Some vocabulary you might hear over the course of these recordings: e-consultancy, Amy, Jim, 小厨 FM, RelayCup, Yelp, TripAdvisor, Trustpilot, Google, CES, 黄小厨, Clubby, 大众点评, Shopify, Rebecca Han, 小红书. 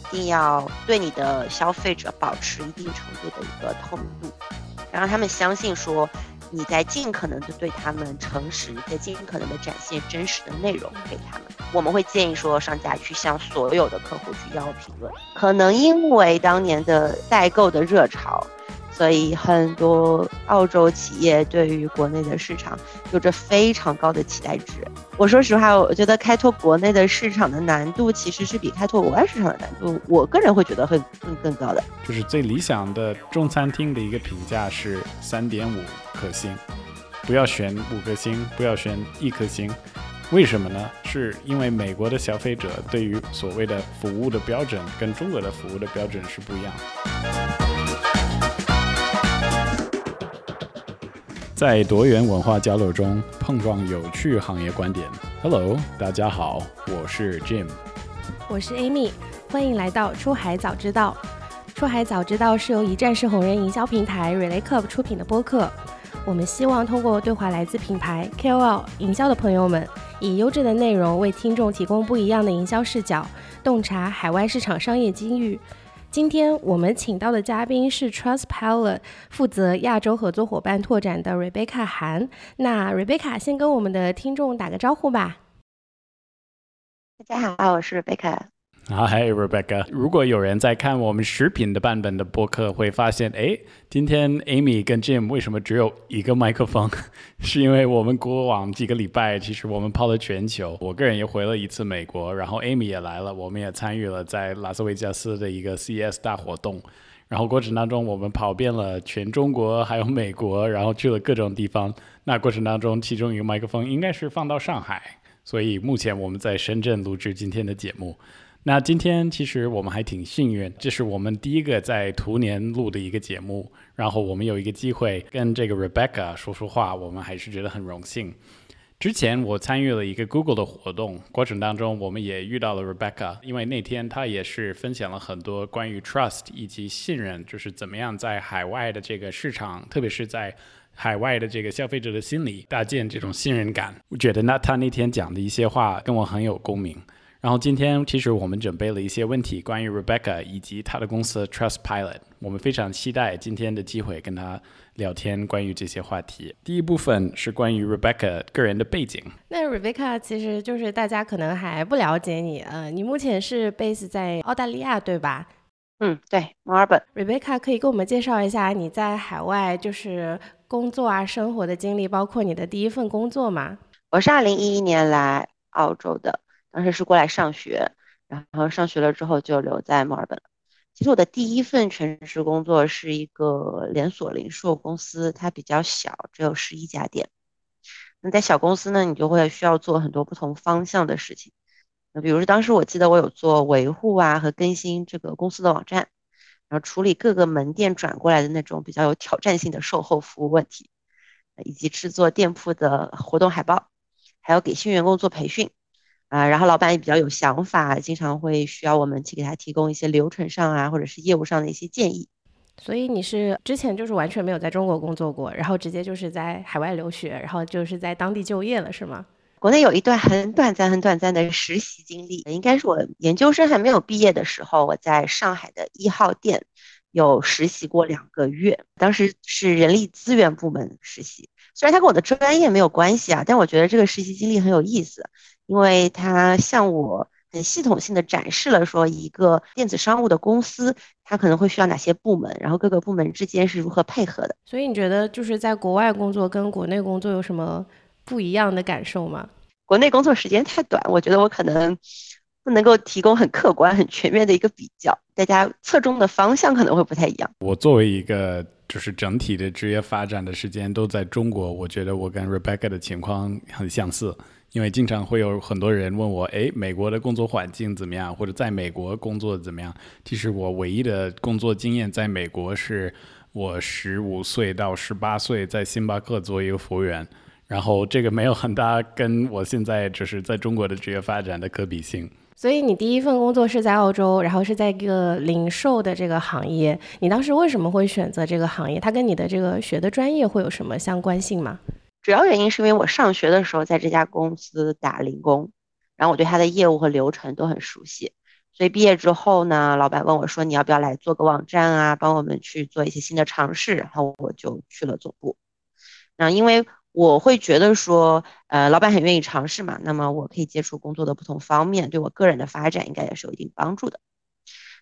一定要对你的消费者保持一定程度的一个透明度，然后他们相信说你在尽可能的对他们诚实，在尽可能的展现真实的内容给他们。我们会建议说商家去向所有的客户去要评论，可能因为当年的代购的热潮，所以很多澳洲企业对于国内的市场有着非常高的期待值。我说实话，我觉得开拓国内的市场的难度其实是比开拓国外市场的难度，我个人会觉得会更高的。就是最理想的中餐厅的一个评价是 3.5 颗星，不要选5颗星，不要选1颗星。为什么呢？是因为美国的消费者对于所谓的服务的标准跟中国的服务的标准是不一样的。在多元文化交流中碰撞有趣行业观点。 Hello， 大家好，我是 Jim， 我是 Amy， 欢迎来到出海早知道。出海早知道是由一站式红人营销平台 RelayCup 出品的播客，我们希望通过对话来自品牌 KOL 营销的朋友们，以优质的内容为听众提供不一样的营销视角，洞察海外市场商业机遇。今天我们请到的嘉宾是 Trustpilot 负责亚洲合作伙伴拓展的 Rebecca Han。 那 Rebecca 先跟我们的听众打个招呼吧。大家好，我是 Rebecca。 Hi Rebecca， 如果有人在看我们食品的版本的播客会发现，今天 Amy 跟 Jim 为什么只有一个麦克风是因为我们过往几个礼拜其实我们跑了全球，我个人也回了一次美国，然后 Amy 也来了，我们也参与了在拉斯维加斯的一个 CES 大活动，然后过程当中我们跑遍了全中国还有美国，然后去了各种地方。那过程当中其中一个麦克风应该是放到上海，所以目前我们在深圳录制今天的节目。那今天其实我们还挺幸运，这是我们第一个在兔年录的一个节目，然后我们有一个机会跟这个 Rebecca 说话，我们还是觉得很荣幸。之前我参与了一个 Google 的活动，过程当中我们也遇到了 Rebecca， 因为那天她也是分享了很多关于 trust 以及信任，就是怎么样在海外的这个市场，特别是在海外的这个消费者的心理搭建这种信任感。我觉得那她那天讲的一些话跟我很有共鸣。然后今天其实我们准备了一些问题关于 Rebecca 以及她的公司 Trustpilot， 我们非常期待今天的机会跟她聊天关于这些话题。第一部分是关于 Rebecca 个人的背景。那 Rebecca 其实就是大家可能还不了解你，你目前是 base 在澳大利亚对吧？对，墨尔本。 Rebecca 可以给我们介绍一下你在海外就是工作啊生活的经历，包括你的第一份工作吗？我是2011年来澳洲的，当时是过来上学，然后上学了之后就留在墨尔本了。其实我的第一份全职工作是一个连锁零售公司，它比较小，只有11家店。那在小公司呢，你就会需要做很多不同方向的事情。那比如说当时我记得我有做维护啊和更新这个公司的网站，然后处理各个门店转过来的那种比较有挑战性的售后服务问题，以及制作店铺的活动海报，还有给新员工做培训。然后老板也比较有想法，经常会需要我们去给他提供一些流程上啊或者是业务上的一些建议。所以你是之前就是完全没有在中国工作过，然后直接就是在海外留学，然后就是在当地就业了是吗？国内有一段很短暂的实习经历，应该是我研究生还没有毕业的时候，我在上海的1号店有实习过2个月，当时是人力资源部门实习。虽然它跟我的专业没有关系啊，但我觉得这个实习经历很有意思，因为它向我很系统性的展示了说一个电子商务的公司它可能会需要哪些部门，然后各个部门之间是如何配合的。所以你觉得就是在国外工作跟国内工作有什么不一样的感受吗？国内工作时间太短，我觉得我可能不能够提供很客观很全面的一个比较，大家侧重的方向可能会不太一样。我作为一个就是整体的职业发展的时间都在中国，我觉得我跟 Rebecca 的情况很相似，因为经常会有很多人问我，美国的工作环境怎么样，或者在美国工作怎么样。其实我唯一的工作经验在美国是我15岁到18岁在星巴克做一个服务员，然后这个没有很大跟我现在就是在中国的职业发展的可比性。所以你第一份工作是在澳洲，然后是在一个零售的这个行业，你当时为什么会选择这个行业？它跟你的这个学的专业会有什么相关性吗？主要原因是因为我上学的时候在这家公司打零工，然后我对它的业务和流程都很熟悉，所以毕业之后呢，老板问我说你要不要来做个网站啊，帮我们去做一些新的尝试，然后我就去了总部。那因为我会觉得说老板很愿意尝试嘛，那么我可以接触工作的不同方面，对我个人的发展应该也是有一定帮助的。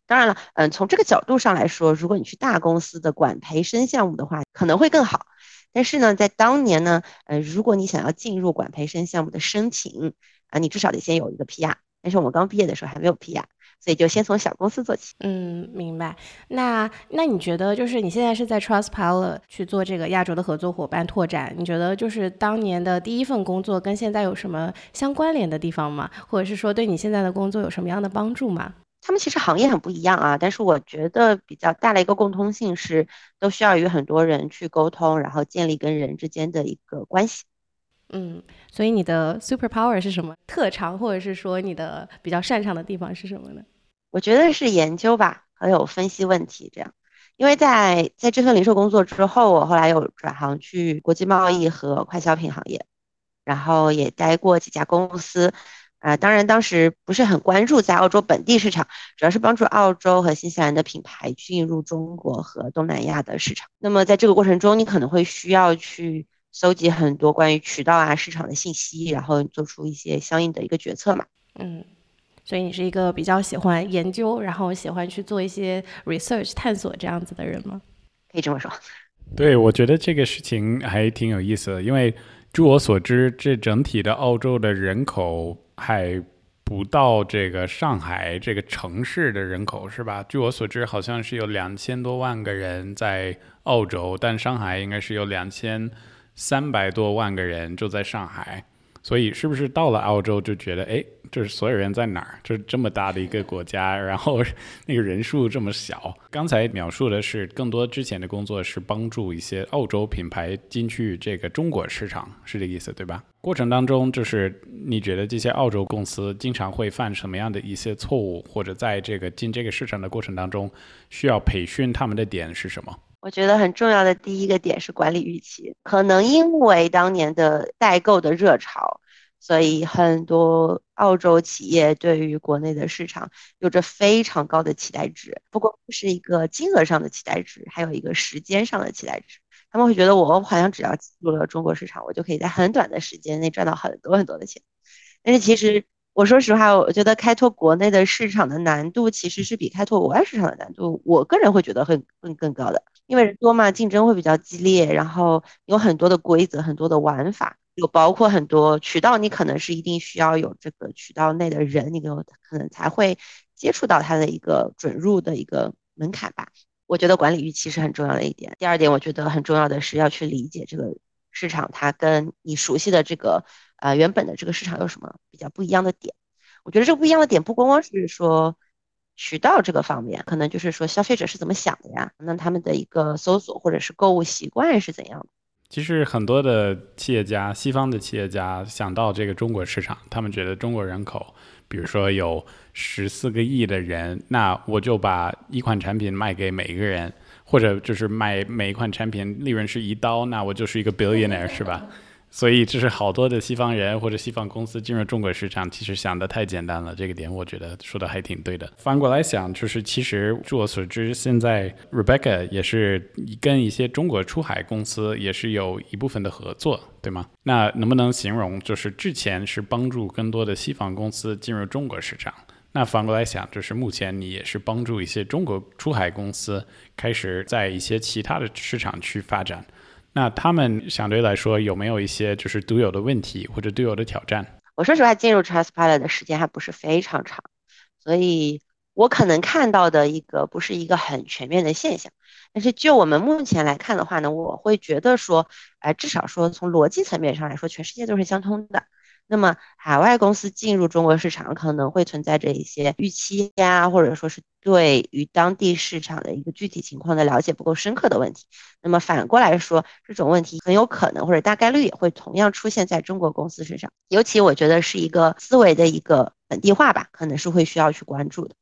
当然了，从这个角度上来说，如果你去大公司的管培生项目的话可能会更好，但是呢，在当年呢，如果你想要进入管培生项目的申请啊，你至少得先有一个 PR， 但是我刚毕业的时候还没有 PR， 所以就先从小公司做起。嗯，明白。那你觉得就是你现在是在 Trustpilot 去做这个亚洲的合作伙伴拓展，你觉得就是当年的第一份工作跟现在有什么相关联的地方吗？或者是说对你现在的工作有什么样的帮助吗？他们其实行业很不一样啊，但是我觉得比较大的一个共通性是都需要与很多人去沟通，然后建立跟人之间的一个关系。嗯，所以你的 superpower 是什么？特长或者是说你的比较擅长的地方是什么呢？我觉得是研究吧，还有分析问题这样。因为在这份零售工作之后，我后来有转行去国际贸易和快消品行业，然后也待过几家公司。当然当时不是很关注在澳洲本地市场，主要是帮助澳洲和新西兰的品牌进入中国和东南亚的市场。那么在这个过程中，你可能会需要去搜集很多关于渠道啊、市场的信息，然后做出一些相应的一个决策嘛。嗯，所以你是一个比较喜欢研究，然后喜欢去做一些 research 探索这样子的人吗？可以这么说。对，我觉得这个事情还挺有意思的，因为据我所知，这整体的澳洲的人口还不到这个上海这个城市的人口，是吧？据我所知好像是有2000多万个人在澳洲，但上海应该是有2300多万个人就在上海，所以是不是到了澳洲就觉得哎，这所有人在哪儿？就是这么大的一个国家，然后那个人数这么小。刚才描述的是更多之前的工作是帮助一些澳洲品牌进去这个中国市场，是这个意思对吧？过程当中就是你觉得这些澳洲公司经常会犯什么样的一些错误，或者在这个进这个市场的过程当中需要培训他们的点是什么？我觉得很重要的第一个点是管理预期。可能因为当年的代购的热潮，所以很多澳洲企业对于国内的市场有着非常高的期待值，不光是一个金额上的期待值，还有一个时间上的期待值。他们会觉得我好像只要进入了中国市场，我就可以在很短的时间内赚到很多很多的钱。但是其实我说实话，我觉得开拓国内的市场的难度其实是比开拓国外市场的难度，我个人会觉得会更高的。因为人多嘛，竞争会比较激烈，然后有很多的规则，很多的玩法，有包括很多渠道，你可能是一定需要有这个渠道内的人，你可能才会接触到它的一个准入的一个门槛吧。我觉得管理预期是很重要的一点。第二点我觉得很重要的是要去理解这个市场，它跟你熟悉的这个原本的这个市场有什么比较不一样的点。我觉得这个不一样的点不光光是说渠道这个方面，可能就是说消费者是怎么想的呀，那他们的一个搜索或者是购物习惯是怎样的。其实很多的企业家，西方的企业家想到这个中国市场，他们觉得中国人口比如说有14个亿的人，那我就把一款产品卖给每一个人，或者就是卖每一款产品利润是$1，那我就是一个 billionaire 是吧？所以这是好多的西方人或者西方公司进入中国市场其实想的太简单了，这个点我觉得说的还挺对的。反过来想，就是其实据我所知，现在 Rebecca 也是跟一些中国出海公司也是有一部分的合作对吗？那能不能形容就是之前是帮助更多的西方公司进入中国市场，那反过来想就是目前你也是帮助一些中国出海公司开始在一些其他的市场去发展，那他们相对来说有没有一些就是独有的问题或者独有的挑战？我说实话，进入 Trustpilot 的时间还不是非常长，所以我可能看到的一个不是一个很全面的现象。但是就我们目前来看的话呢，我会觉得说，至少说从逻辑层面上来说，全世界都是相通的。那么海外公司进入中国市场可能会存在着一些预期呀，或者说是对于当地市场的一个具体情况的了解不够深刻的问题。那么反过来说，这种问题很有可能或者大概率也会同样出现在中国公司身上。尤其我觉得是一个思维的一个本地化吧，可能是会需要去关注的。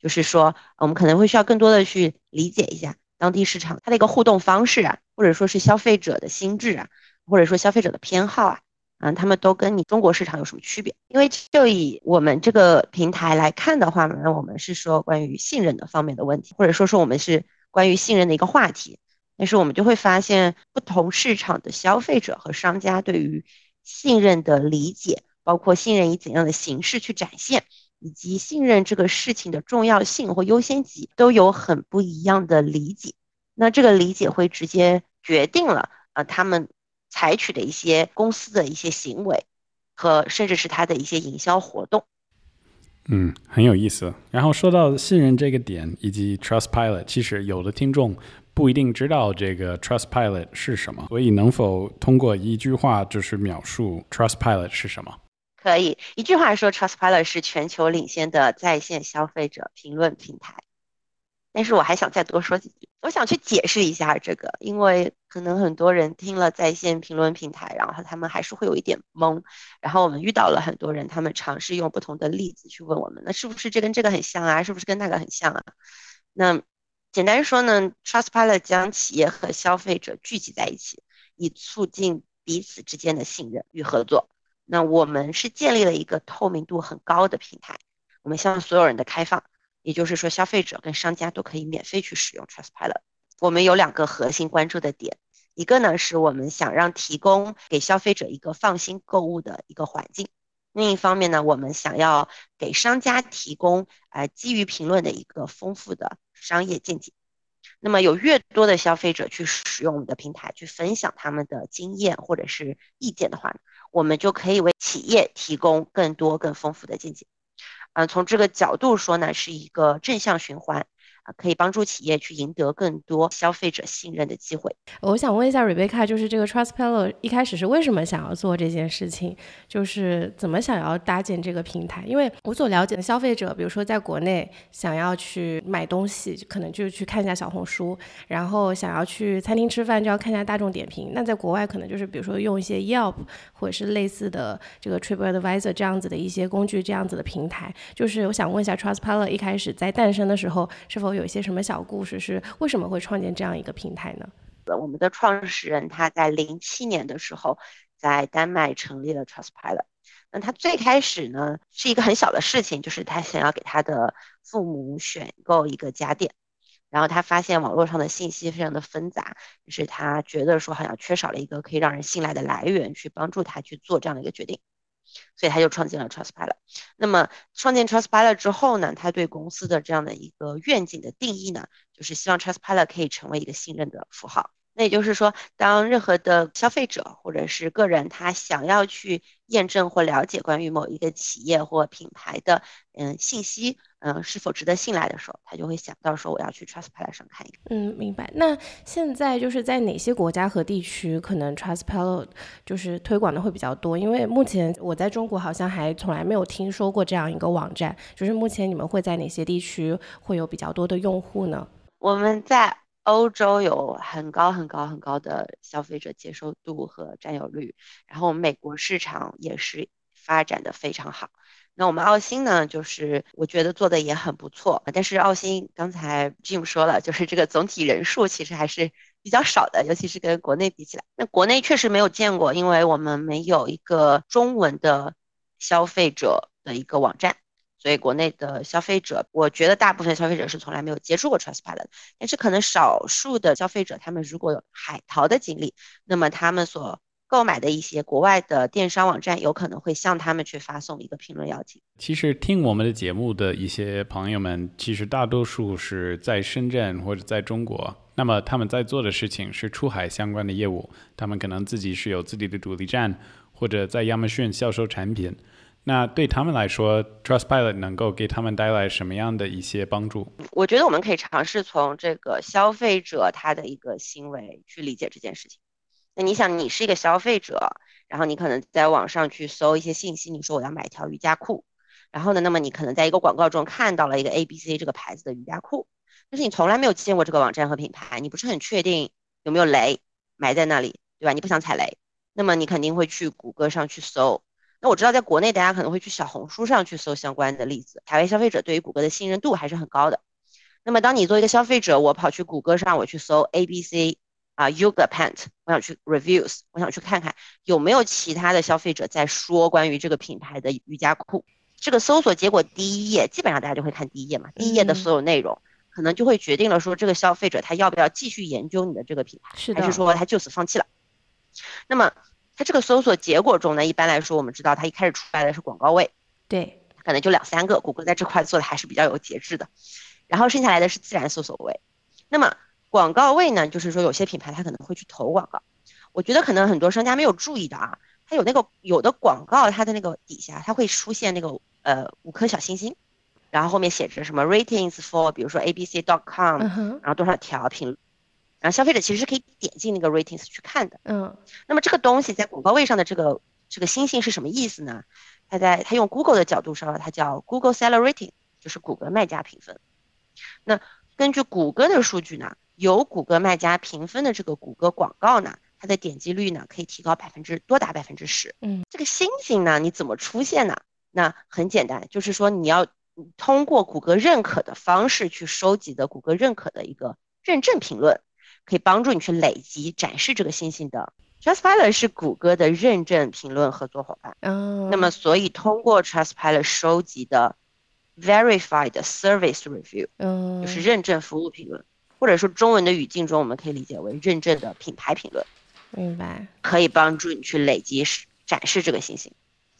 就是说我们可能会需要更多的去理解一下当地市场它的一个互动方式啊，或者说是消费者的心智啊，或者说消费者的偏好啊，他们都跟你中国市场有什么区别。因为就以我们这个平台来看的话呢，我们是说关于信任的方面的问题，或者说是我们是关于信任的一个话题。但是我们就会发现不同市场的消费者和商家对于信任的理解，包括信任以怎样的形式去展现，以及信任这个事情的重要性或优先级，都有很不一样的理解。那这个理解会直接决定了他们采取的一些公司的一些行为，和甚至是他的一些营销活动。很有意思。然后说到信任这个点以及 Trustpilot， 其实有的听众不一定知道这个 Trustpilot 是什么，所以能否通过一句话就是描述 Trustpilot 是什么？可以，一句话说 Trustpilot 是全球领先的在线消费者评论平台。但是我还想再多说几句，我想去解释一下这个，因为可能很多人听了在线评论平台，然后他们还是会有一点懵。然后我们遇到了很多人，他们尝试用不同的例子去问我们，那是不是这跟这个很像啊？是不是跟那个很像啊？那简单说呢， Trustpilot 将企业和消费者聚集在一起，以促进彼此之间的信任与合作。那我们是建立了一个透明度很高的平台，我们向所有人的开放，也就是说消费者跟商家都可以免费去使用 Trustpilot。 我们有两个核心关注的点，一个呢是我们想让提供给消费者一个放心购物的一个环境，另一方面呢，我们想要给商家提供基于评论的一个丰富的商业见解。那么有越多的消费者去使用我们的平台，去分享他们的经验或者是意见的话，我们就可以为企业提供更多更丰富的见解。从这个角度说呢，是一个正向循环，可以帮助企业去赢得更多消费者信任的机会。我想问一下 Rebecca， 就是这个 Trustpilot 一开始是为什么想要做这件事情，就是怎么想要搭建这个平台？因为我所了解的消费者，比如说在国内想要去买东西，可能就去看一下小红书，然后想要去餐厅吃饭就要看一下大众点评。那在国外可能就是比如说用一些 Yelp 或者是类似的这个 TripAdvisor 这样子的一些工具，这样子的平台。就是我想问一下 Trustpilot 一开始在诞生的时候是否有一些什么小故事，是为什么会创建这样一个平台呢？我们的创始人他在2007年的时候在丹麦成立了 Trustpilot。 那他最开始呢是一个很小的事情，就是他想要给他的父母选购一个家电，然后他发现网络上的信息非常的纷杂，就是他觉得说好像缺少了一个可以让人信赖的来源去帮助他去做这样的一个决定，所以他就创建了 Trustpilot。 那么创建 Trustpilot 之后呢，他对公司的这样的一个愿景的定义呢，就是希望 Trustpilot 可以成为一个信任的符号。那也就是说，当任何的消费者或者是个人他想要去验证或了解关于某一个企业或品牌的信息是否值得信赖的时候，他就会想到说我要去 Trustpilot 上看一看。明白。那现在就是在哪些国家和地区可能 Trustpilot 就是推广的会比较多？因为目前我在中国好像还从来没有听说过这样一个网站，就是目前你们会在哪些地区会有比较多的用户呢？我们在欧洲有很高很高很高的消费者接受度和占有率，然后美国市场也是发展的非常好。那我们澳新呢，就是我觉得做的也很不错，但是澳新刚才 Jim 说了，就是这个总体人数其实还是比较少的，尤其是跟国内比起来。那国内确实没有见过，因为我们没有一个中文的消费者的一个网站，所以国内的消费者，我觉得大部分消费者是从来没有接触过 Trustpilot。 但是可能少数的消费者，他们如果有海淘的经历，那么他们所购买的一些国外的电商网站有可能会向他们去发送一个评论邀请。其实听我们的节目的一些朋友们，其实大多数是在深圳或者在中国，那么他们在做的事情是出海相关的业务，他们可能自己是有自己的独立站，或者在亚马逊销售产品。那对他们来说 Trustpilot 能够给他们带来什么样的一些帮助？我觉得我们可以尝试从这个消费者他的一个行为去理解这件事情。那你想，你是一个消费者，然后你可能在网上去搜一些信息，你说我要买一条瑜伽裤，然后呢，那么你可能在一个广告中看到了一个 ABC 这个牌子的瑜伽裤，但是你从来没有见过这个网站和品牌，你不是很确定有没有雷埋在那里，对吧？你不想踩雷，那么你肯定会去谷歌上去搜。那我知道在国内大家可能会去小红书上去搜相关的例子，海外消费者对于谷歌的信任度还是很高的。那么当你做一个消费者，我跑去谷歌上，我去搜 ABC yoga pant， 我想去 reviews， 我想去看看有没有其他的消费者在说关于这个品牌的瑜伽裤。这个搜索结果第一页基本上大家就会看第一页嘛，第一页的所有内容可能就会决定了说这个消费者他要不要继续研究你的这个品牌，还是说他就此放弃了。那么他这个搜索结果中呢，一般来说我们知道他一开始出来的是广告位，对，可能就两三个，谷歌在这块做的还是比较有节制的。然后剩下来的是自然搜索位。那么广告位呢，就是说有些品牌它可能会去投广告，我觉得可能很多商家没有注意到啊，它有那个有的广告它的那个底下它会出现那个5颗小星星，然后后面写着什么 ratings for 比如说 abc.com， 然后多少条评论，然后消费者其实是可以点进那个 ratings 去看的。那么这个东西在广告位上的这个星星是什么意思呢？它用 Google 的角度上，它叫 Google Seller Rating， 就是谷歌卖家评分。那根据谷歌的数据呢，有谷歌卖家评分的这个谷歌广告呢，它的点击率呢可以提高多达10%。这个星星呢你怎么出现呢？那很简单，就是说你要通过谷歌认可的方式去收集的谷歌认可的一个认证评论，可以帮助你去累积展示这个星星的。Trustpilot 是谷歌的认证评论合作伙伴，那么所以通过 Trustpilot 收集的Verified Service Review， 就是认证服务评论，或者说中文的语境中我们可以理解为认证的品牌评论。明白。可以帮助你去累积展示这个星星。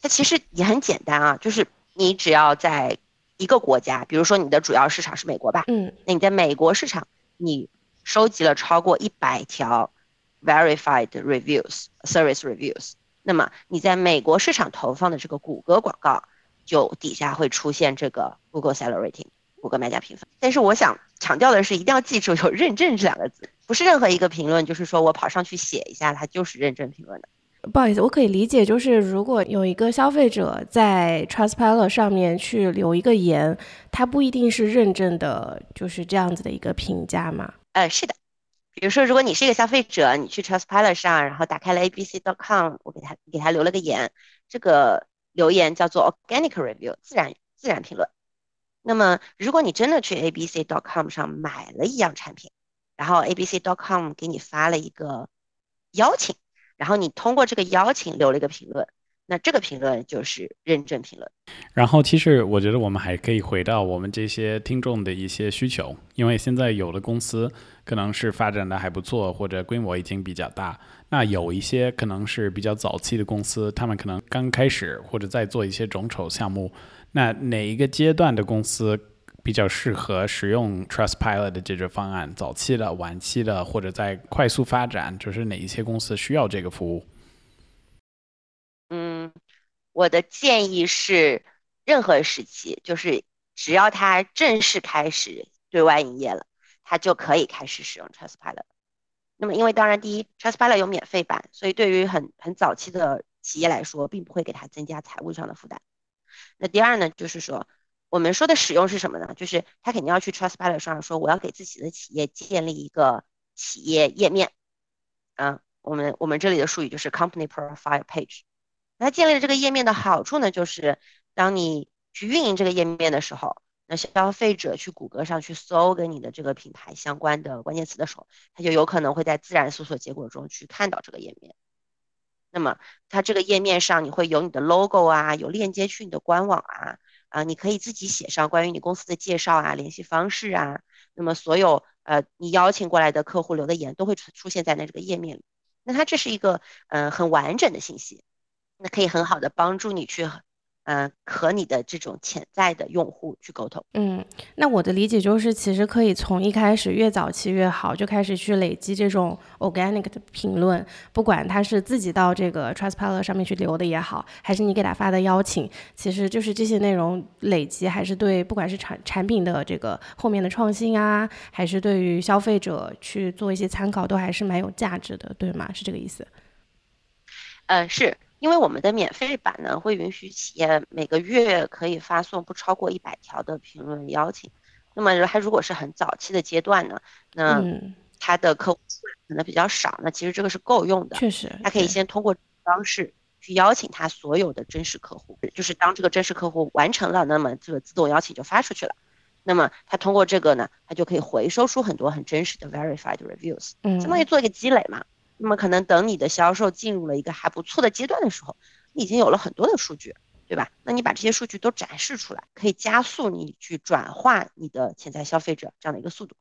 它其实也很简单啊，就是你只要在一个国家，比如说你的主要市场是美国吧，那你在美国市场你收集了超过100条 Verified Reviews Service Reviews， 那么你在美国市场投放的这个谷歌广告就底下会出现这个 Google Seller Rating， 谷歌卖家评分。但是我想强调的是，一定要记住有认证这两个字，不是任何一个评论就是说我跑上去写一下它就是认证评论的。不好意思，我可以理解，就是如果有一个消费者在 Trustpilot 上面去留一个言，它不一定是认证的，就是这样子的一个评价吗？是的。比如说如果你是一个消费者，你去 Trustpilot 上，然后打开了 abc.com， 我给他留了个言，这个留言叫做 organic review， 自然评论。那么如果你真的去 abc.com 上买了一样产品，然后 abc.com 给你发了一个邀请，然后你通过这个邀请留了一个评论，那这个评论就是认证评论。然后其实我觉得我们还可以回到我们这些听众的一些需求，因为现在有的公司可能是发展的还不错，或者规模已经比较大，那有一些可能是比较早期的公司，他们可能刚开始或者在做一些众筹项目，那哪一个阶段的公司比较适合使用 Trustpilot 的解决方案？早期的、晚期的，或者在快速发展，就是哪一些公司需要这个服务？我的建议是任何时期，就是只要它正式开始对外营业了，它就可以开始使用 Trustpilot。 那么因为当然第一 Trustpilot 有免费版，所以对于很早期的企业来说并不会给它增加财务上的负担。那第二呢，就是说我们说的使用是什么呢？就是他肯定要去 Trustpilot 上说我要给自己的企业建立一个企业页面，我们这里的术语就是 Company Profile Page。那建立了这个页面的好处呢，就是当你去运营这个页面的时候，那消费者去谷歌上去搜跟你的这个品牌相关的关键词的时候，他就有可能会在自然搜索结果中去看到这个页面。那么它这个页面上你会有你的 logo 啊，有链接去你的官网啊，你可以自己写上关于你公司的介绍啊，联系方式啊，那么所有你邀请过来的客户留的言都会出现在那这个页面里。那它这是一个很完整的信息，那可以很好的帮助你去和你的这种潜在的用户去沟通。那我的理解就是其实可以从一开始越早期越好，就开始去累积这种 organic 的评论，不管它是自己到这个 Trustpilot 上面去留的也好，还是你给它发的邀请，其实就是这些内容累积，还是对不管是产品的这个后面的创新啊，还是对于消费者去做一些参考，都还是蛮有价值的，对吗？是这个意思？是。因为我们的免费版呢，会允许企业每个月可以发送不超过100条的评论邀请。那么它如果是很早期的阶段呢，那它的客户数量可能比较少，那其实这个是够用的。确实，它可以先通过方式去邀请他所有的真实客户，就是当这个真实客户完成了，那么这个自动邀请就发出去了，那么他通过这个呢，他就可以回收出很多很真实的 verified reviews， 相当于做一个积累嘛。那么可能等你的销售进入了一个还不错的阶段的时候，你已经有了很多的数据，对吧？那你把这些数据都展示出来，可以加速你去转化你的潜在消费者这样的一个速度。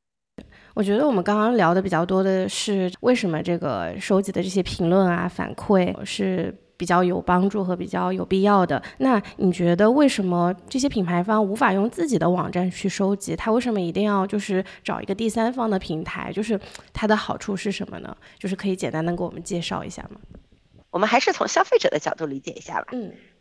我觉得我们刚刚聊的比较多的是为什么这个收集的这些评论啊、反馈是比较有帮助和比较有必要的。那你觉得为什么这些品牌方无法用自己的网站去收集？他为什么一定要就是找一个第三方的平台？就是它的好处是什么呢？就是可以简单的给我们介绍一下吗？我们还是从消费者的角度理解一下吧。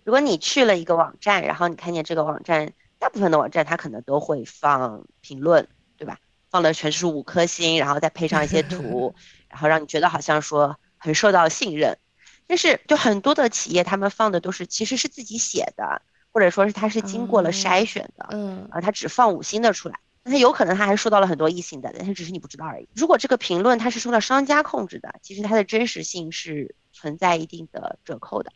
如果你去了一个网站，然后你看见这个网站，大部分的网站它可能都会放评论，对吧？放了全是5颗星，然后再配上一些图，然后让你觉得好像说很受到信任。但是就很多的企业他们放的都是其实是自己写的，或者说是他是经过了筛选的，他只放5星的出来，但他有可能他还收到了很多1星的，但是只是你不知道而已。如果这个评论它是受到商家控制的，其实它的真实性是存在一定的折扣的，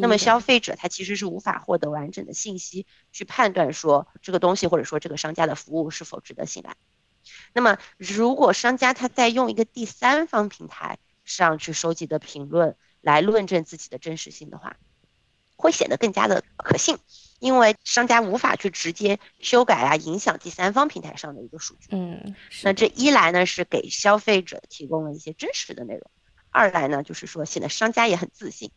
那么消费者他其实是无法获得完整的信息去判断说这个东西或者说这个商家的服务是否值得信赖。那么如果商家他在用一个第三方平台上去收集的评论来论证自己的真实性的话，会显得更加的可信，因为商家无法去直接修改啊，影响第三方平台上的一个数据。那这一来呢是给消费者提供了一些真实的内容，二来呢就是说显得商家也很自信，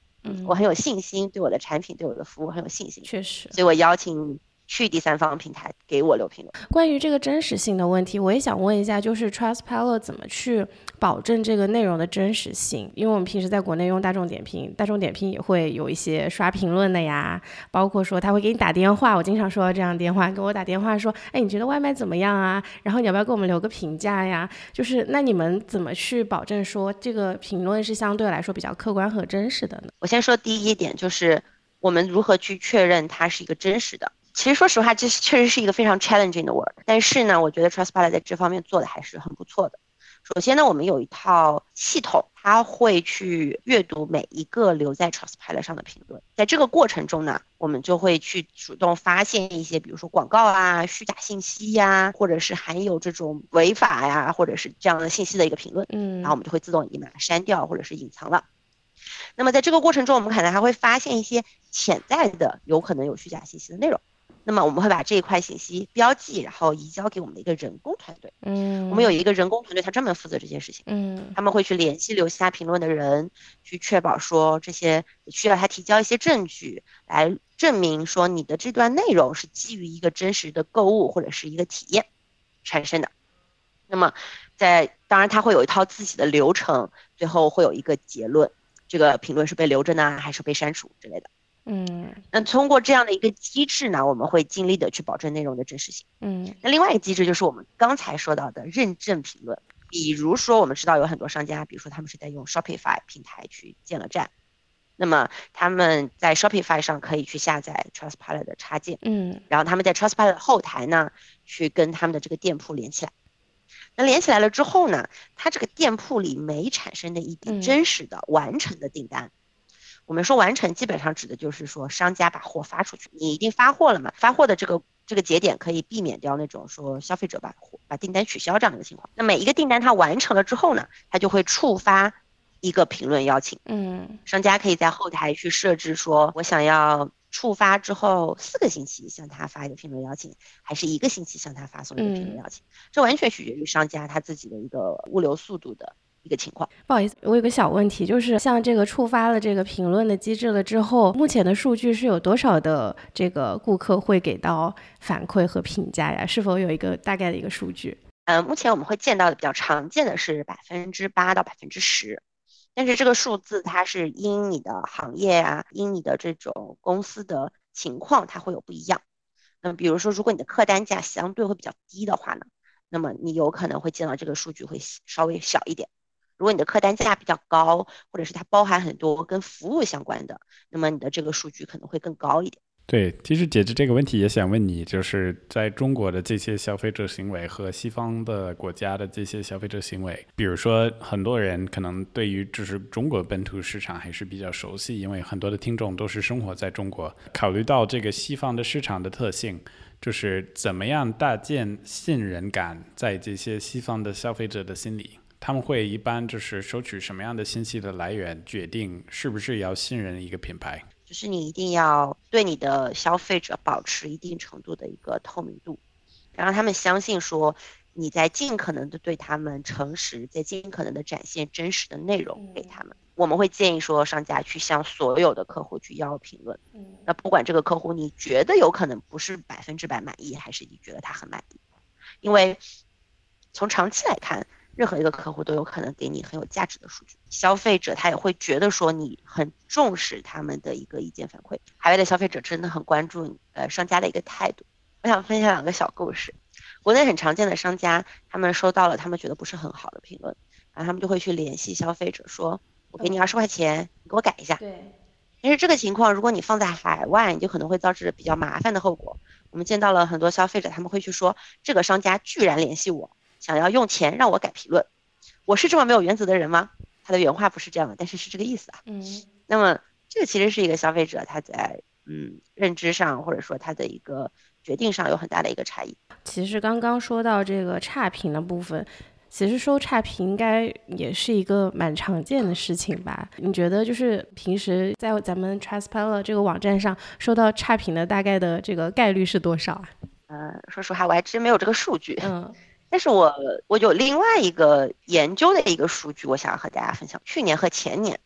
我很有信心，对我的产品对我的服务很有信心，确实，所以我邀请去第三方平台给我留评论。关于这个真实性的问题，我也想问一下，就是 Trustpilot 怎么去保证这个内容的真实性？因为我们平时在国内用大众点评，大众点评也会有一些刷评论的呀，包括说他会给你打电话，我经常说这样电话，给我打电话说，哎，你觉得外卖怎么样啊？然后你要不要给我们留个评价呀？就是那你们怎么去保证说这个评论是相对来说比较客观和真实的呢？我先说第一点，就是我们如何去确认它是一个真实的。其实说实话，这确实是一个非常 challenging 的 work， 但是呢，我觉得 Trustpilot 在这方面做的还是很不错的。首先呢，我们有一套系统，它会去阅读每一个留在 Trustpilot 上的评论，在这个过程中呢，我们就会去主动发现一些，比如说广告啊、虚假信息呀、或者是含有这种违法呀、或者是这样的信息的一个评论，然后我们就会自动把它删掉或者是隐藏了。那么在这个过程中，我们可能还会发现一些潜在的有可能有虚假信息的内容。那么我们会把这一块信息标记，然后移交给我们的一个人工团队。我们有一个人工团队，他专门负责这些事情。他们会去联系留下评论的人，去确保说这些需要他提交一些证据来证明说你的这段内容是基于一个真实的购物或者是一个体验产生的。那么在当然他会有一套自己的流程，最后会有一个结论，这个评论是被留着呢，还是被删除之类的。那通过这样的一个机制呢，我们会尽力的去保证内容的真实性。那另外一个机制就是我们刚才说到的认证评论，比如说我们知道有很多商家，比如说他们是在用 Shopify 平台去建了站，那么他们在 Shopify 上可以去下载 Trustpilot 的插件，然后他们在 Trustpilot 后台呢，去跟他们的这个店铺连起来。那连起来了之后呢，它这个店铺里每产生的一笔真实的完成的订单。我们说完成基本上指的就是说商家把货发出去，你一定发货了嘛，发货的这个节点可以避免掉那种说消费者把订单取消这样的情况。那每一个订单它完成了之后呢，它就会触发一个评论邀请。商家可以在后台去设置说，我想要触发之后4个星期向他发一个评论邀请，还是1个星期向他发送一个评论邀请，这完全取决于商家他自己的一个物流速度的一个情况。不好意思，我有个小问题，就是像这个触发了这个评论的机制了之后，目前的数据是有多少的这个顾客会给到反馈和评价呀？是否有一个大概的一个数据？目前我们会见到的比较常见的是8%到10%，但是这个数字它是因你的行业啊，因你的这种公司的情况，它会有不一样。比如说，如果你的客单价相对会比较低的话呢，那么你有可能会见到这个数据会稍微小一点。如果你的客单价比较高，或者是它包含很多跟服务相关的，那么你的这个数据可能会更高一点。对，其实解决这个问题也想问你，就是在中国的这些消费者行为和西方的国家的这些消费者行为，比如说很多人可能对于就是中国本土市场还是比较熟悉，因为很多的听众都是生活在中国，考虑到这个西方的市场的特性，就是怎么样搭建信任感在这些西方的消费者的心里，他们会一般就是收取什么样的信息的来源决定是不是要信任一个品牌？就是你一定要对你的消费者保持一定程度的一个透明度，让他们相信说你在尽可能的对他们诚实，在尽可能的展现真实的内容给他们。我们会建议说商家去向所有的客户去要评论，那不管这个客户你觉得有可能不是100%满意，还是你觉得他很满意，因为从长期来看任何一个客户都有可能给你很有价值的数据，消费者他也会觉得说你很重视他们的一个意见反馈。海外的消费者真的很关注商家的一个态度。我想分享两个小故事。国内很常见的商家，他们收到了他们觉得不是很好的评论，然后他们就会去联系消费者说，我给你20块钱，你给我改一下。对。但是这个情况如果你放在海外，你就可能会造成比较麻烦的后果。我们见到了很多消费者，他们会去说，这个商家居然联系我，想要用钱让我改评论，我是这么没有原则的人吗？他的原话不是这样的，但是是这个意思啊。那么这个其实是一个消费者他在认知上，或者说他的一个决定上有很大的一个差异。其实刚刚说到这个差评的部分，其实收差评应该也是一个蛮常见的事情吧？你觉得就是平时在咱们 Trustpilot 这个网站上收到差评的大概的这个概率是多少啊？说实话我还真没有这个数据。但是我有另外一个研究的一个数据，我想和大家分享。去年和前年，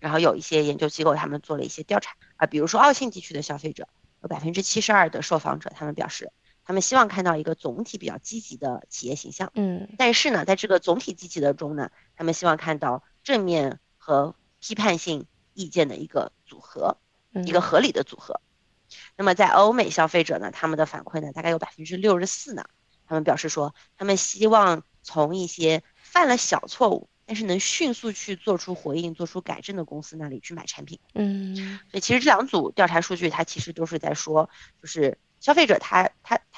然后有一些研究机构他们做了一些调查啊，比如说澳新地区的消费者有72%的受访者，他们表示他们希望看到一个总体比较积极的企业形象。但是呢，在这个总体积极的中呢，他们希望看到正面和批判性意见的一个组合，一个合理的组合。那么在欧美消费者呢，他们的反馈呢，大概有64%呢。他们表示说他们希望从一些犯了小错误但是能迅速去做出回应做出改正的公司那里去买产品。所以其实这两组调查数据它其实都是在说，就是消费者他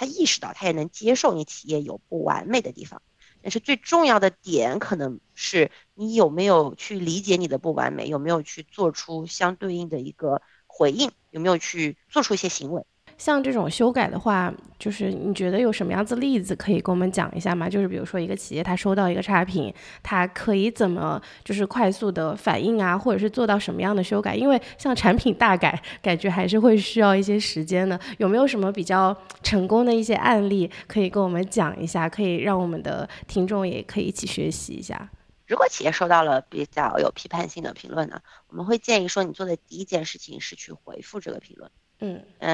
意识到他也能接受你企业有不完美的地方，但是最重要的点可能是你有没有去理解你的不完美，有没有去做出相对应的一个回应，有没有去做出一些行为。像这种修改的话，就是你觉得有什么样子例子可以跟我们讲一下吗？就是比如说一个企业它收到一个差评，它可以怎么就是快速的反应啊，或者是做到什么样的修改？因为像产品大改感觉还是会需要一些时间的，有没有什么比较成功的一些案例可以跟我们讲一下，可以让我们的听众也可以一起学习一下？如果企业收到了比较有批判性的评论呢，我们会建议说你做的第一件事情是去回复这个评论。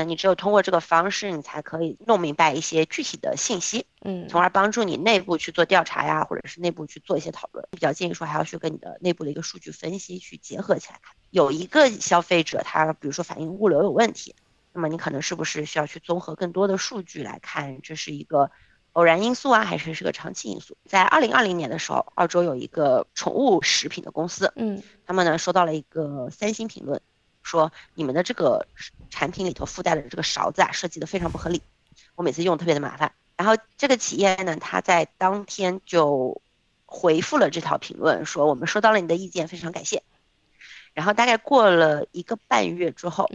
你只有通过这个方式你才可以弄明白一些具体的信息，从而帮助你内部去做调查呀，或者是内部去做一些讨论。比较建议说还要去跟你的内部的一个数据分析去结合起来看。有一个消费者他比如说反映物流有问题，那么你可能是不是需要去综合更多的数据来看这是一个偶然因素啊，还是个长期因素。在2020年的时候，澳洲有一个宠物食品的公司，他们呢收到了一个3星评论，说你们的这个产品里头附带的这个勺子啊，设计的非常不合理，我每次用特别的麻烦。然后这个企业呢，他在当天就回复了这条评论，说我们收到了你的意见，非常感谢。然后大概过了1个半月之后，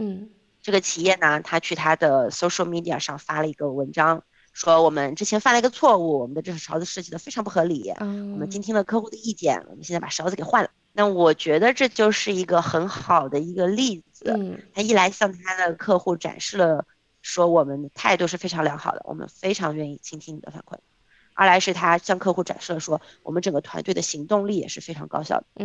这个企业呢，他去他的 social media 上发了一个文章，说我们之前犯了一个错误，我们的这个勺子设计的非常不合理，我们今天的客户的意见，我们现在把勺子给换了。那我觉得这就是一个很好的一个例子，他一来向他的客户展示了说我们的态度是非常良好的，我们非常愿意倾听你的反馈；二来是他向客户展示了说我们整个团队的行动力也是非常高效的。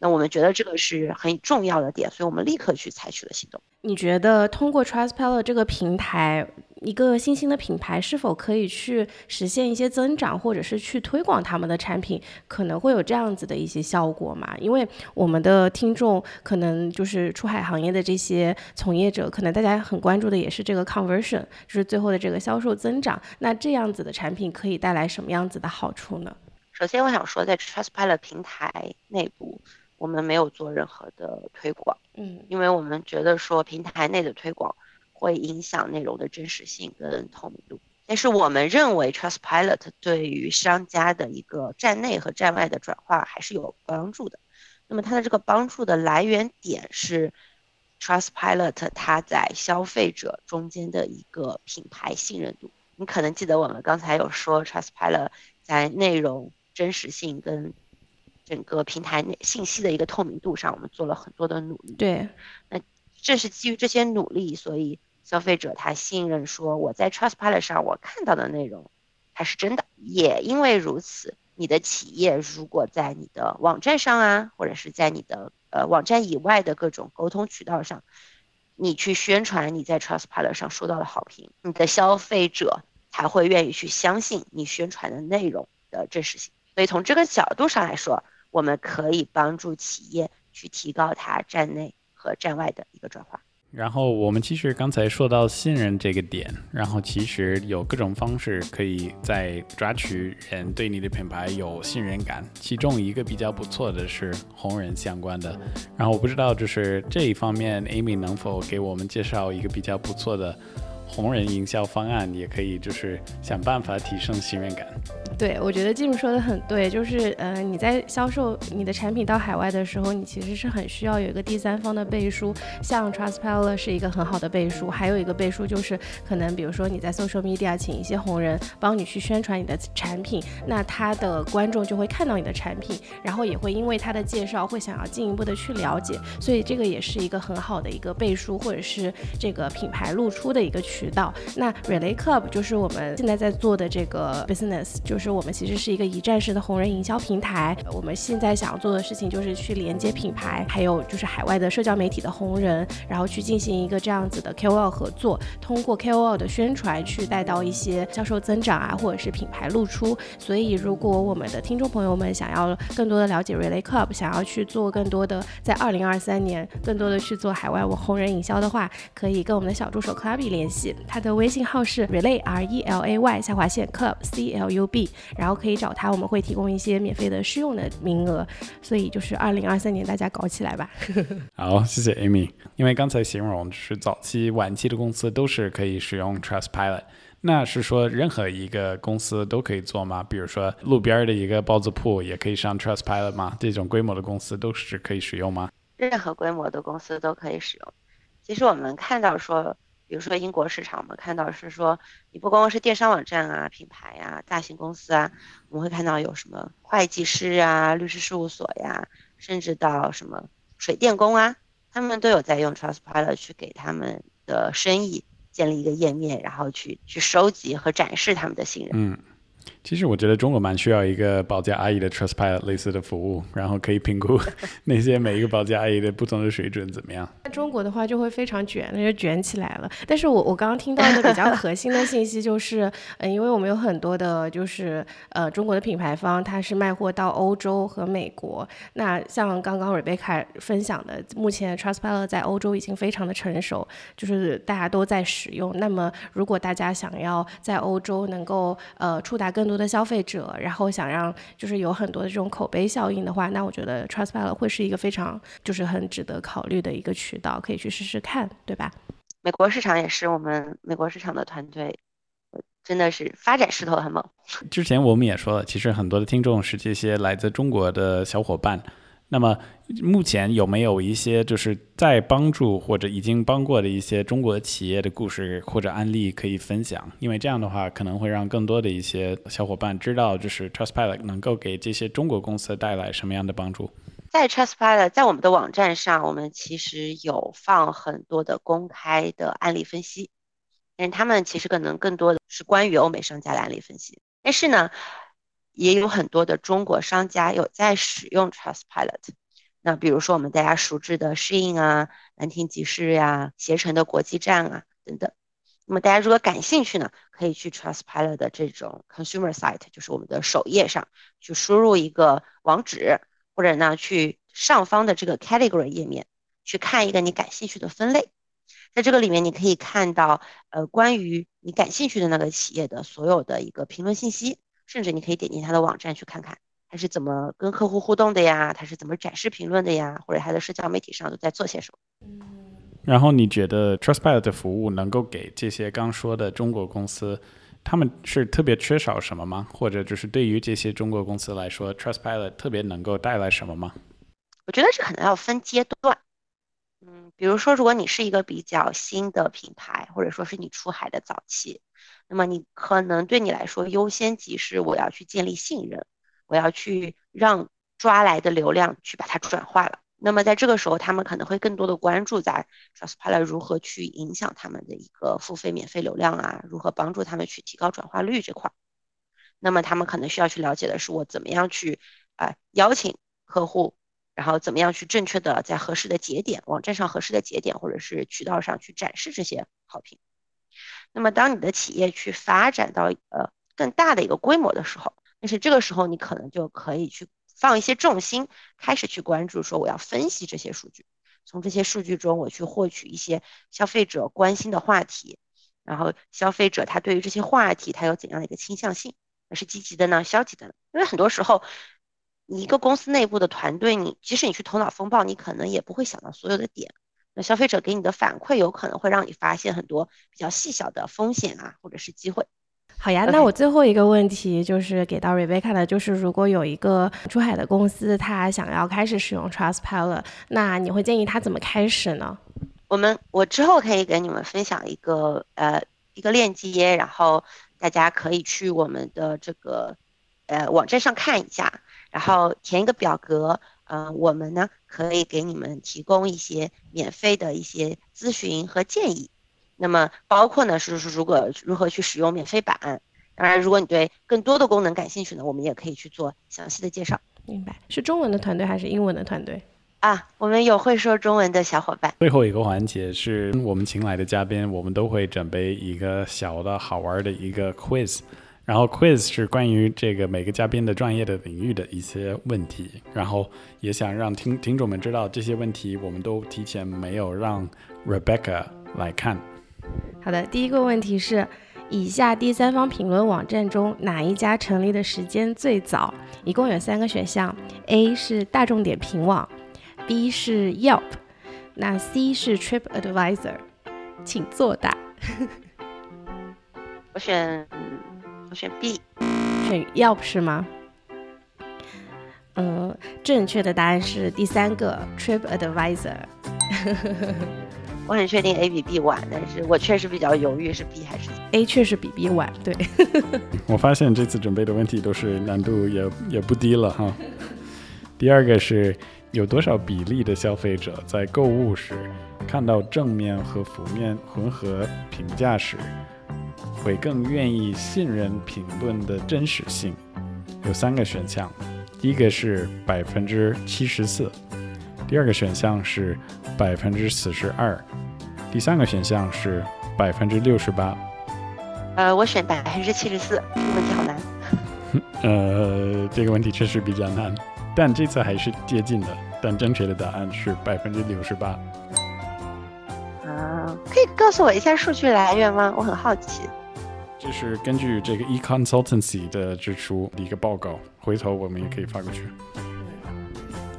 那我们觉得这个是很重要的点，所以我们立刻去采取了行动。你觉得通过 Trustpilot 这个平台，一个新兴的品牌是否可以去实现一些增长，或者是去推广他们的产品，可能会有这样子的一些效果嘛？因为我们的听众可能就是出海行业的这些从业者，可能大家很关注的也是这个 conversion， 就是最后的这个销售增长。那这样子的产品可以带来什么样子的好处呢？首先我想说，在 Trustpilot 平台内部我们没有做任何的推广，因为我们觉得说平台内的推广会影响内容的真实性跟透明度。但是我们认为 Trustpilot 对于商家的一个站内和站外的转化还是有帮助的。那么它的这个帮助的来源点是 Trustpilot 它在消费者中间的一个品牌信任度。你可能记得我们刚才有说 Trustpilot 在内容真实性跟整个平台信息的一个透明度上我们做了很多的努力。对，那正是基于这些努力，所以消费者他信任说我在 Trustpilot 上我看到的内容它是真的。也因为如此，你的企业如果在你的网站上啊，或者是在你的网站以外的各种沟通渠道上，你去宣传你在 Trustpilot 上收到的好评，你的消费者才会愿意去相信你宣传的内容的真实性。所以从这个角度上来说，我们可以帮助企业去提高它站内和站外的一个转化。然后我们其实刚才说到信任这个点，然后其实有各种方式可以在抓取人对你的品牌有信任感，其中一个比较不错的是红人相关的。然后我不知道就是这一方面 Amy 能否给我们介绍一个比较不错的红人营销方案，也可以就是想办法提升信任感。对，我觉得Jim说的很对，就是你在销售你的产品到海外的时候，你其实是很需要有一个第三方的背书，像 Trustpilot 是一个很好的背书。还有一个背书就是可能比如说你在 social media 请一些红人帮你去宣传你的产品，那他的观众就会看到你的产品，然后也会因为他的介绍会想要进一步的去了解，所以这个也是一个很好的一个背书或者是这个品牌露出的一个渠道。那 RelayCup 就是我们现在在做的这个 business， 就是我们其实是一个一站式的红人营销平台。我们现在想做的事情就是去连接品牌，还有就是海外的社交媒体的红人，然后去进行一个这样子的 KOL 合作，通过 KOL 的宣传去带到一些销售增长啊，或者是品牌露出。所以如果我们的听众朋友们想要更多的了解 RelayCup， 想要去做更多的在2023年更多的去做海外红人营销的话，可以跟我们的小助手 Clubby 联系，他的微信号是 relay_club，然后可以找他，我们会提供一些免费的试用的名额。所以就是2023年大家搞起来吧。好，谢谢 Amy。 因为刚才形容就是早期晚期的公司都是可以使用 Trustpilot， 那是说任何一个公司都可以做吗？比如说路边的一个包子铺也可以上 Trustpilot 吗？这种规模的公司都是可以使用吗？任何规模的公司都可以使用。其实我们看到说比如说英国市场，我们看到是说你不光光是电商网站啊、品牌啊、大型公司啊，我们会看到有什么会计师啊、律师事务所呀，甚至到什么水电工啊，他们都有在用 Trustpilot 去给他们的生意建立一个页面，然后去收集和展示他们的信任。其实我觉得中国蛮需要一个保洁阿姨的 Trustpilot 类似的服务，然后可以评估那些每一个保洁阿姨的不同的水准怎么样。中国的话就会非常卷，那就卷起来了。但是我刚刚听到的比较核心的信息就是因为我们有很多的就是中国的品牌方它是卖货到欧洲和美国，那像刚刚 Rebecca 分享的，目前 Trustpilot 在欧洲已经非常的成熟，就是大家都在使用。那么如果大家想要在欧洲能够触达更多的消费者，然后想让就是有很多的这种口碑效应的话，那我觉得 Trustpilot 会是一个非常就是很值得考虑的一个渠道，可以去试试看，对吧？美国市场也是，我们美国市场的团队真的是发展势头很猛。之前我们也说了，其实很多的听众是这些来自中国的小伙伴，那么目前有没有一些就是在帮助或者已经帮过的一些中国企业的故事或者案例可以分享？因为这样的话可能会让更多的一些小伙伴知道就是 Trustpilot 能够给这些中国公司带来什么样的帮助。在 Trustpilot 在我们的网站上，我们其实有放很多的公开的案例分析，但他们其实可能更多的是关于欧美商家的案例分析。但是呢，也有很多的中国商家有在使用 Trustpilot。那比如说我们大家熟知的适应啊、兰亭集市呀、携程的国际站啊等等。那么大家如果感兴趣呢，可以去 Trustpilot 的这种 consumer site， 就是我们的首页上去输入一个网址，或者呢去上方的这个 category 页面去看一个你感兴趣的分类。在这个里面你可以看到关于你感兴趣的那个企业的所有的一个评论信息，甚至你可以点进它的网站去看看它是怎么跟客户互动的呀，它是怎么展示评论的呀，或者它的社交媒体上都在做些什么。然后你觉得 Trustpilot 的服务能够给这些刚说的中国公司，他们是特别缺少什么吗？或者就是对于这些中国公司来说 Trustpilot 特别能够带来什么吗？我觉得这可能要分阶段。比如说如果你是一个比较新的品牌，或者说是你出海的早期，那么你可能对你来说优先级是我要去建立信任，我要去让抓来的流量去把它转化了。那么在这个时候他们可能会更多的关注在 Trustpilot 如何去影响他们的一个付费免费流量啊，如何帮助他们去提高转化率这块。那么他们可能需要去了解的是我怎么样去邀请客户，然后怎么样去正确的在合适的节点，网站上合适的节点或者是渠道上去展示这些好评。那么当你的企业去发展到更大的一个规模的时候，但是这个时候你可能就可以去放一些重心，开始去关注说我要分析这些数据，从这些数据中我去获取一些消费者关心的话题，然后消费者他对于这些话题他有怎样的一个倾向性，那是积极的呢，消极的呢？因为很多时候你一个公司内部的团队，你即使你去头脑风暴，你可能也不会想到所有的点，那消费者给你的反馈有可能会让你发现很多比较细小的风险啊，或者是机会。好呀，那我最后一个问题就是给到 Rebecca 的，就是如果有一个出海的公司他想要开始使用 Trustpilot， 那你会建议他怎么开始呢？我之后可以给你们分享一个链接，然后大家可以去我们的这个网站上看一下，然后填一个表格，我们呢可以给你们提供一些免费的一些咨询和建议。那么包括呢是如何去使用免费版，当然如果你对更多的功能感兴趣呢，我们也可以去做详细的介绍。明白。是中文的团队还是英文的团队啊？我们有会说中文的小伙伴。最后一个环节是我们请来的嘉宾，我们都会准备一个小的好玩的一个 quiz， 然后 quiz 是关于这个每个嘉宾的专业的领域的一些问题，然后也想让听众们知道这些问题我们都提前没有让 Rebecca 来看。好的，第一个问题是，以下第三方评论网站中哪一家成立的时间最早？一共有3个选项 ，A 是大众点评网 ，B 是 Yelp， 那 C 是 TripAdvisor， 请作答。我选 B， 选 Yelp 是吗？正确的答案是第3个 TripAdvisor。我很确定 A 比 B 晚，但是我确实比较犹豫是 B 还是 A， 确实比 B 晚。对。我发现这次准备的问题都是难度也不低了哈。第二个是有多少比例的消费者在购物时看到正面和负面混合评价时会更愿意信任评论的真实性？有3个选项，第一个是74%，第二个选项是42%，第3个选项是68%。我选74%，这个问题好难。这个问题确实比较难，但这次还是接近的。但正确的答案是68%。可以告诉我一下数据来源吗？我很好奇。这是根据这个 e-consultancy 的支出的一个报告，回头我们也可以发过去。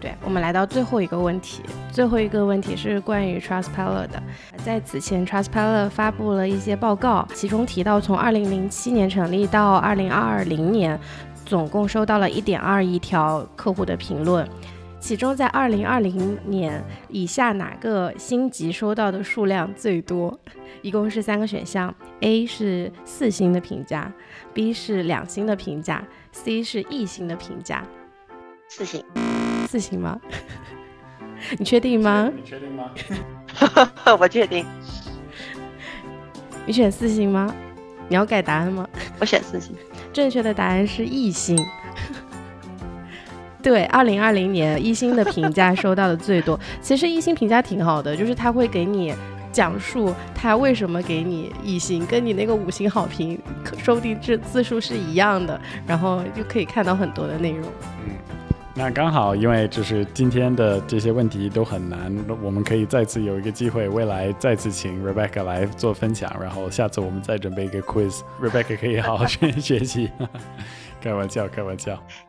对，我们来到最后一个问题，最后一个问题是关于 Trustpilot 的。在此前 Trustpilot 发布了一些报告，其中提到从2007年成立到2020年总共收到了 1.2 亿条客户的评论，其中在2020年以下哪个星级收到的数量最多？一共是3个选项， A 是4星的评价， B 是2星的评价， C 是1星的评价。4星。4星吗？你确定吗？你确定吗？我确定。你选4星吗？你要改答案吗？我选4星。正确的答案是1星。对，2020年1星的评价收到的最多。其实1星评价挺好的，就是它会给你讲述它为什么给你1星，跟你那个5星好评说不定这字数是一样的，然后就可以看到很多的内容。那刚好，因为就是今天的这些问题都很难，我们可以再次有一个机会，未来再次请 Rebecca 来做分享，然后下次我们再准备一个 quiz， Rebecca 可以好好学习。开玩笑。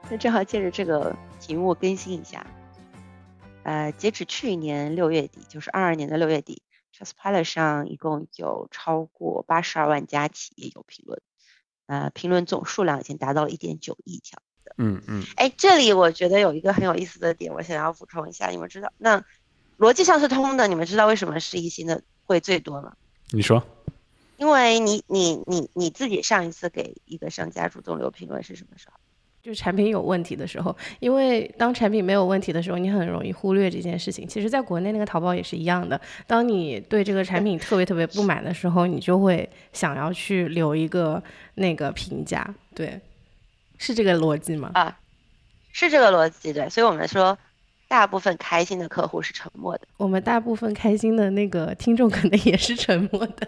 那正好借着这个题目更新一下，截止去年6月底，就是22年的6月底， Trustpilot 上一共有超过82万家企业有评论，评论总数量已经达到了1.9亿条。这里我觉得有一个很有意思的点，我想要补充一下。你们知道，那逻辑上是通的，你们知道为什么是一星的会最多吗？你说，因为你自己上一次给一个商家主动留评论是什么时候？就是产品有问题的时候，因为当产品没有问题的时候，你很容易忽略这件事情。其实在国内那个淘宝也是一样的，当你对这个产品特别特别不满的时候，你就会想要去留一个那个评价。对，是这个逻辑吗？啊，是这个逻辑。对，所以我们说大部分开心的客户是沉默的，我们大部分开心的那个听众可能也是沉默的。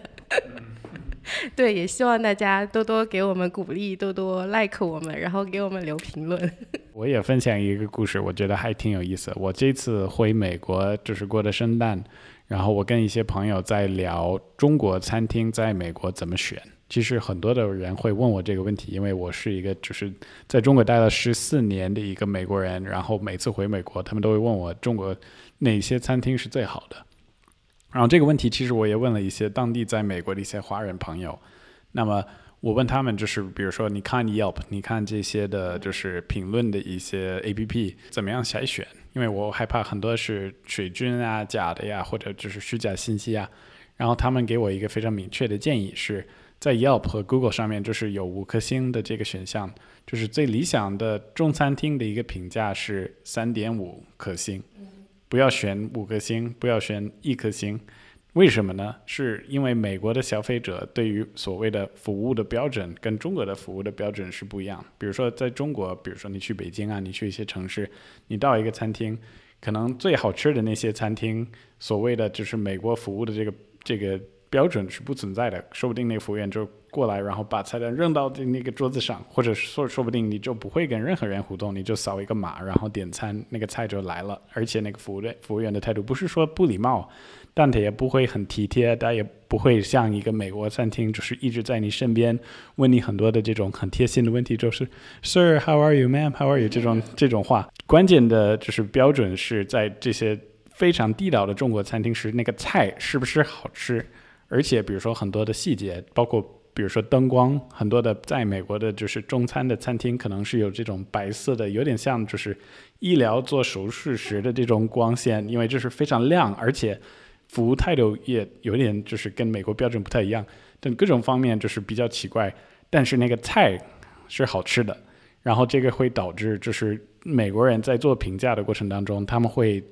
对，也希望大家多多给我们鼓励，多多 like 我们，然后给我们留评论。我也分享一个故事，我觉得还挺有意思。我这次回美国就是过的圣诞，然后我跟一些朋友在聊中国餐厅在美国怎么选。其实很多的人会问我这个问题，因为我是一个就是在中国待了14年的一个美国人，然后每次回美国他们都会问我中国哪些餐厅是最好的。然后这个问题其实我也问了一些当地在美国的一些华人朋友，那么我问他们就是比如说你看 Yelp， 你看这些的就是评论的一些 APP 怎么样筛选，因为我害怕很多是水军啊、假的呀，或者就是虚假信息啊。然后他们给我一个非常明确的建议是在 Yelp 和 Google 上面就是有5颗星的这个选项，就是最理想的中餐厅的一个评价是 3.5 颗星，不要选5颗星，不要选1颗星。为什么呢？是因为美国的消费者对于所谓的服务的标准跟中国的服务的标准是不一样。比如说在中国，比如说你去北京啊，你去一些城市，你到一个餐厅，可能最好吃的那些餐厅，所谓的就是美国服务的这个标准是不存在的，说不定那个服务员就过来，然后把菜单扔到那个桌子上，或者说不定你就不会跟任何人互动，你就扫一个码，然后点餐，那个菜就来了。而且那个服务员的态度不是说不礼貌，但他也不会很体贴，他也不会像一个美国餐厅就是一直在你身边问你很多的这种很贴心的问题，就是 Sir how are you, ma'am how are you 这种话。关键的就是标准是在这些非常地道的中国餐厅时，那个菜是不是好吃，而且比如说很多的细节，包括比如说灯光，很多的在美国的就是中餐的餐厅可能是有这种白色的，有点像就是医疗做手术时的这种光线，因为这是非常亮，而且服务态度也有点就是跟美国标准不太一样，但各种方面就是比较奇怪，但是那个菜是好吃的。然后这个会导致就是美国人在做评价的过程当中，他们会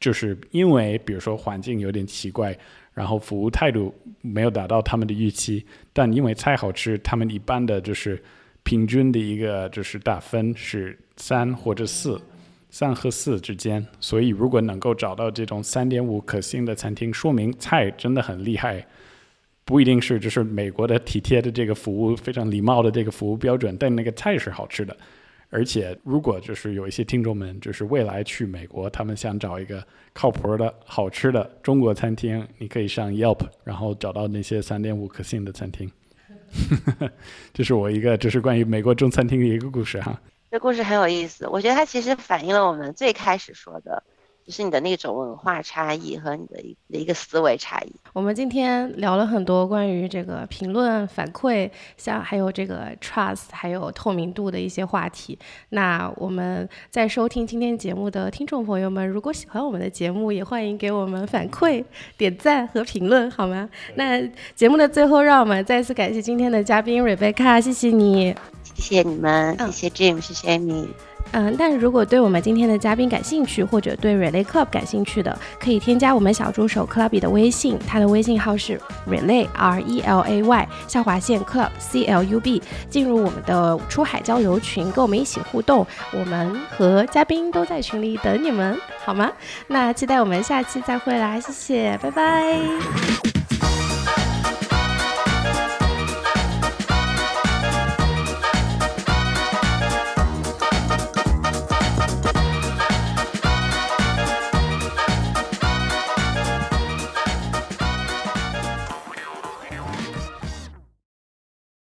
就是因为比如说环境有点奇怪，然后服务态度没有达到他们的预期，但因为菜好吃，他们一般的就是平均的一个就是打分是3或者4，3和4之间。所以如果能够找到这种 3.5 颗星的餐厅，说明菜真的很厉害，不一定是就是美国的体贴的这个服务，非常礼貌的这个服务标准，但那个菜是好吃的。而且如果就是有一些听众们就是未来去美国，他们想找一个靠谱的好吃的中国餐厅，你可以上 Yelp 然后找到那些 3.5 颗星的餐厅。这是我一个就是关于美国中餐厅的一个故事哈。这故事很有意思，我觉得它其实反映了我们最开始说的，就是你的那种文化差异和你的一个思维差异。我们今天聊了很多关于这个评论反馈，像还有这个 trust 还有透明度的一些话题。那我们在收听今天节目的听众朋友们，如果喜欢我们的节目，也欢迎给我们反馈点赞和评论好吗？那节目的最后，让我们再次感谢今天的嘉宾 Rebecca， 谢谢你。谢谢你们，谢谢 Jim， 谢谢 Amy。但如果对我们今天的嘉宾感兴趣，或者对 RelayCup 感兴趣的，可以添加我们小助手 Clubby 的微信，他的微信号是 Relay RELAY_Club CLUB， 进入我们的出海交流群，跟我们一起互动，我们和嘉宾都在群里等你们好吗？那期待我们下期再会啦，谢谢，拜拜。